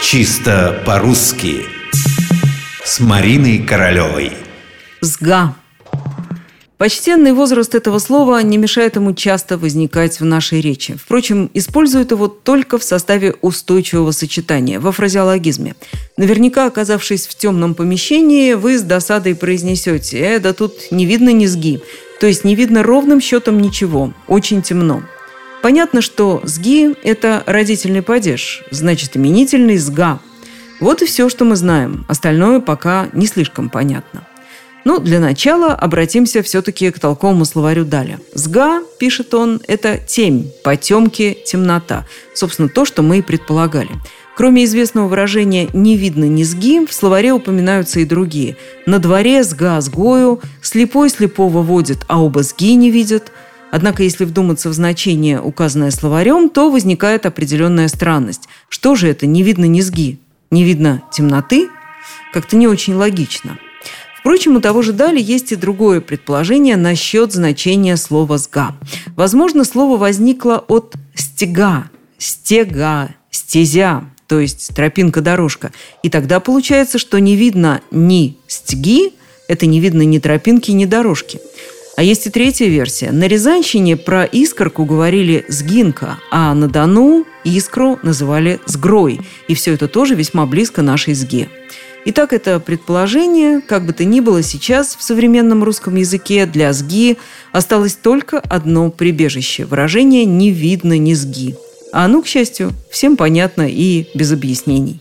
Чисто по-русски с Мариной Королевой. Зга. Почтенный возраст этого слова не мешает ему часто возникать в нашей речи. Впрочем, используют его только в составе устойчивого сочетания, во фразеологизме. Наверняка, оказавшись в темном помещении, вы с досадой произнесете: да тут не видно низги. То есть не видно ровным счетом ничего, очень темно. Понятно, что «зги» – это родительный падеж, значит, именительный «зга». Вот и все, что мы знаем. Остальное пока не слишком понятно. Но для начала обратимся все-таки к толковому словарю Даля. «Зга», пишет он, – это темь, потемки, темнота. Собственно, то, что мы и предполагали. Кроме известного выражения «не видно низги», в словаре упоминаются и другие. «На дворе зга згою», «слепой слепого водит, а оба зги не видят». Однако, если вдуматься в значение, указанное словарем, то возникает определенная странность. Что же это «не видно низги»? «Не видно темноты»? Как-то не очень логично. Впрочем, у того же Даля есть и другое предположение насчет значения слова «зга». Возможно, слово возникло от «стега», «стега», «стезя», то есть «тропинка», «дорожка». И тогда получается, что не видно ни «стеги», это не видно ни тропинки, ни дорожки. А есть и третья версия. На рязанщине про искорку говорили «згинка», а на Дону искру называли «згрой». И все это тоже весьма близко нашей «зге». Итак, это предположение, как бы то ни было, сейчас в современном русском языке для «зги» осталось только одно прибежище – выражение «не видно низги». А оно, к счастью, всем понятно и без объяснений.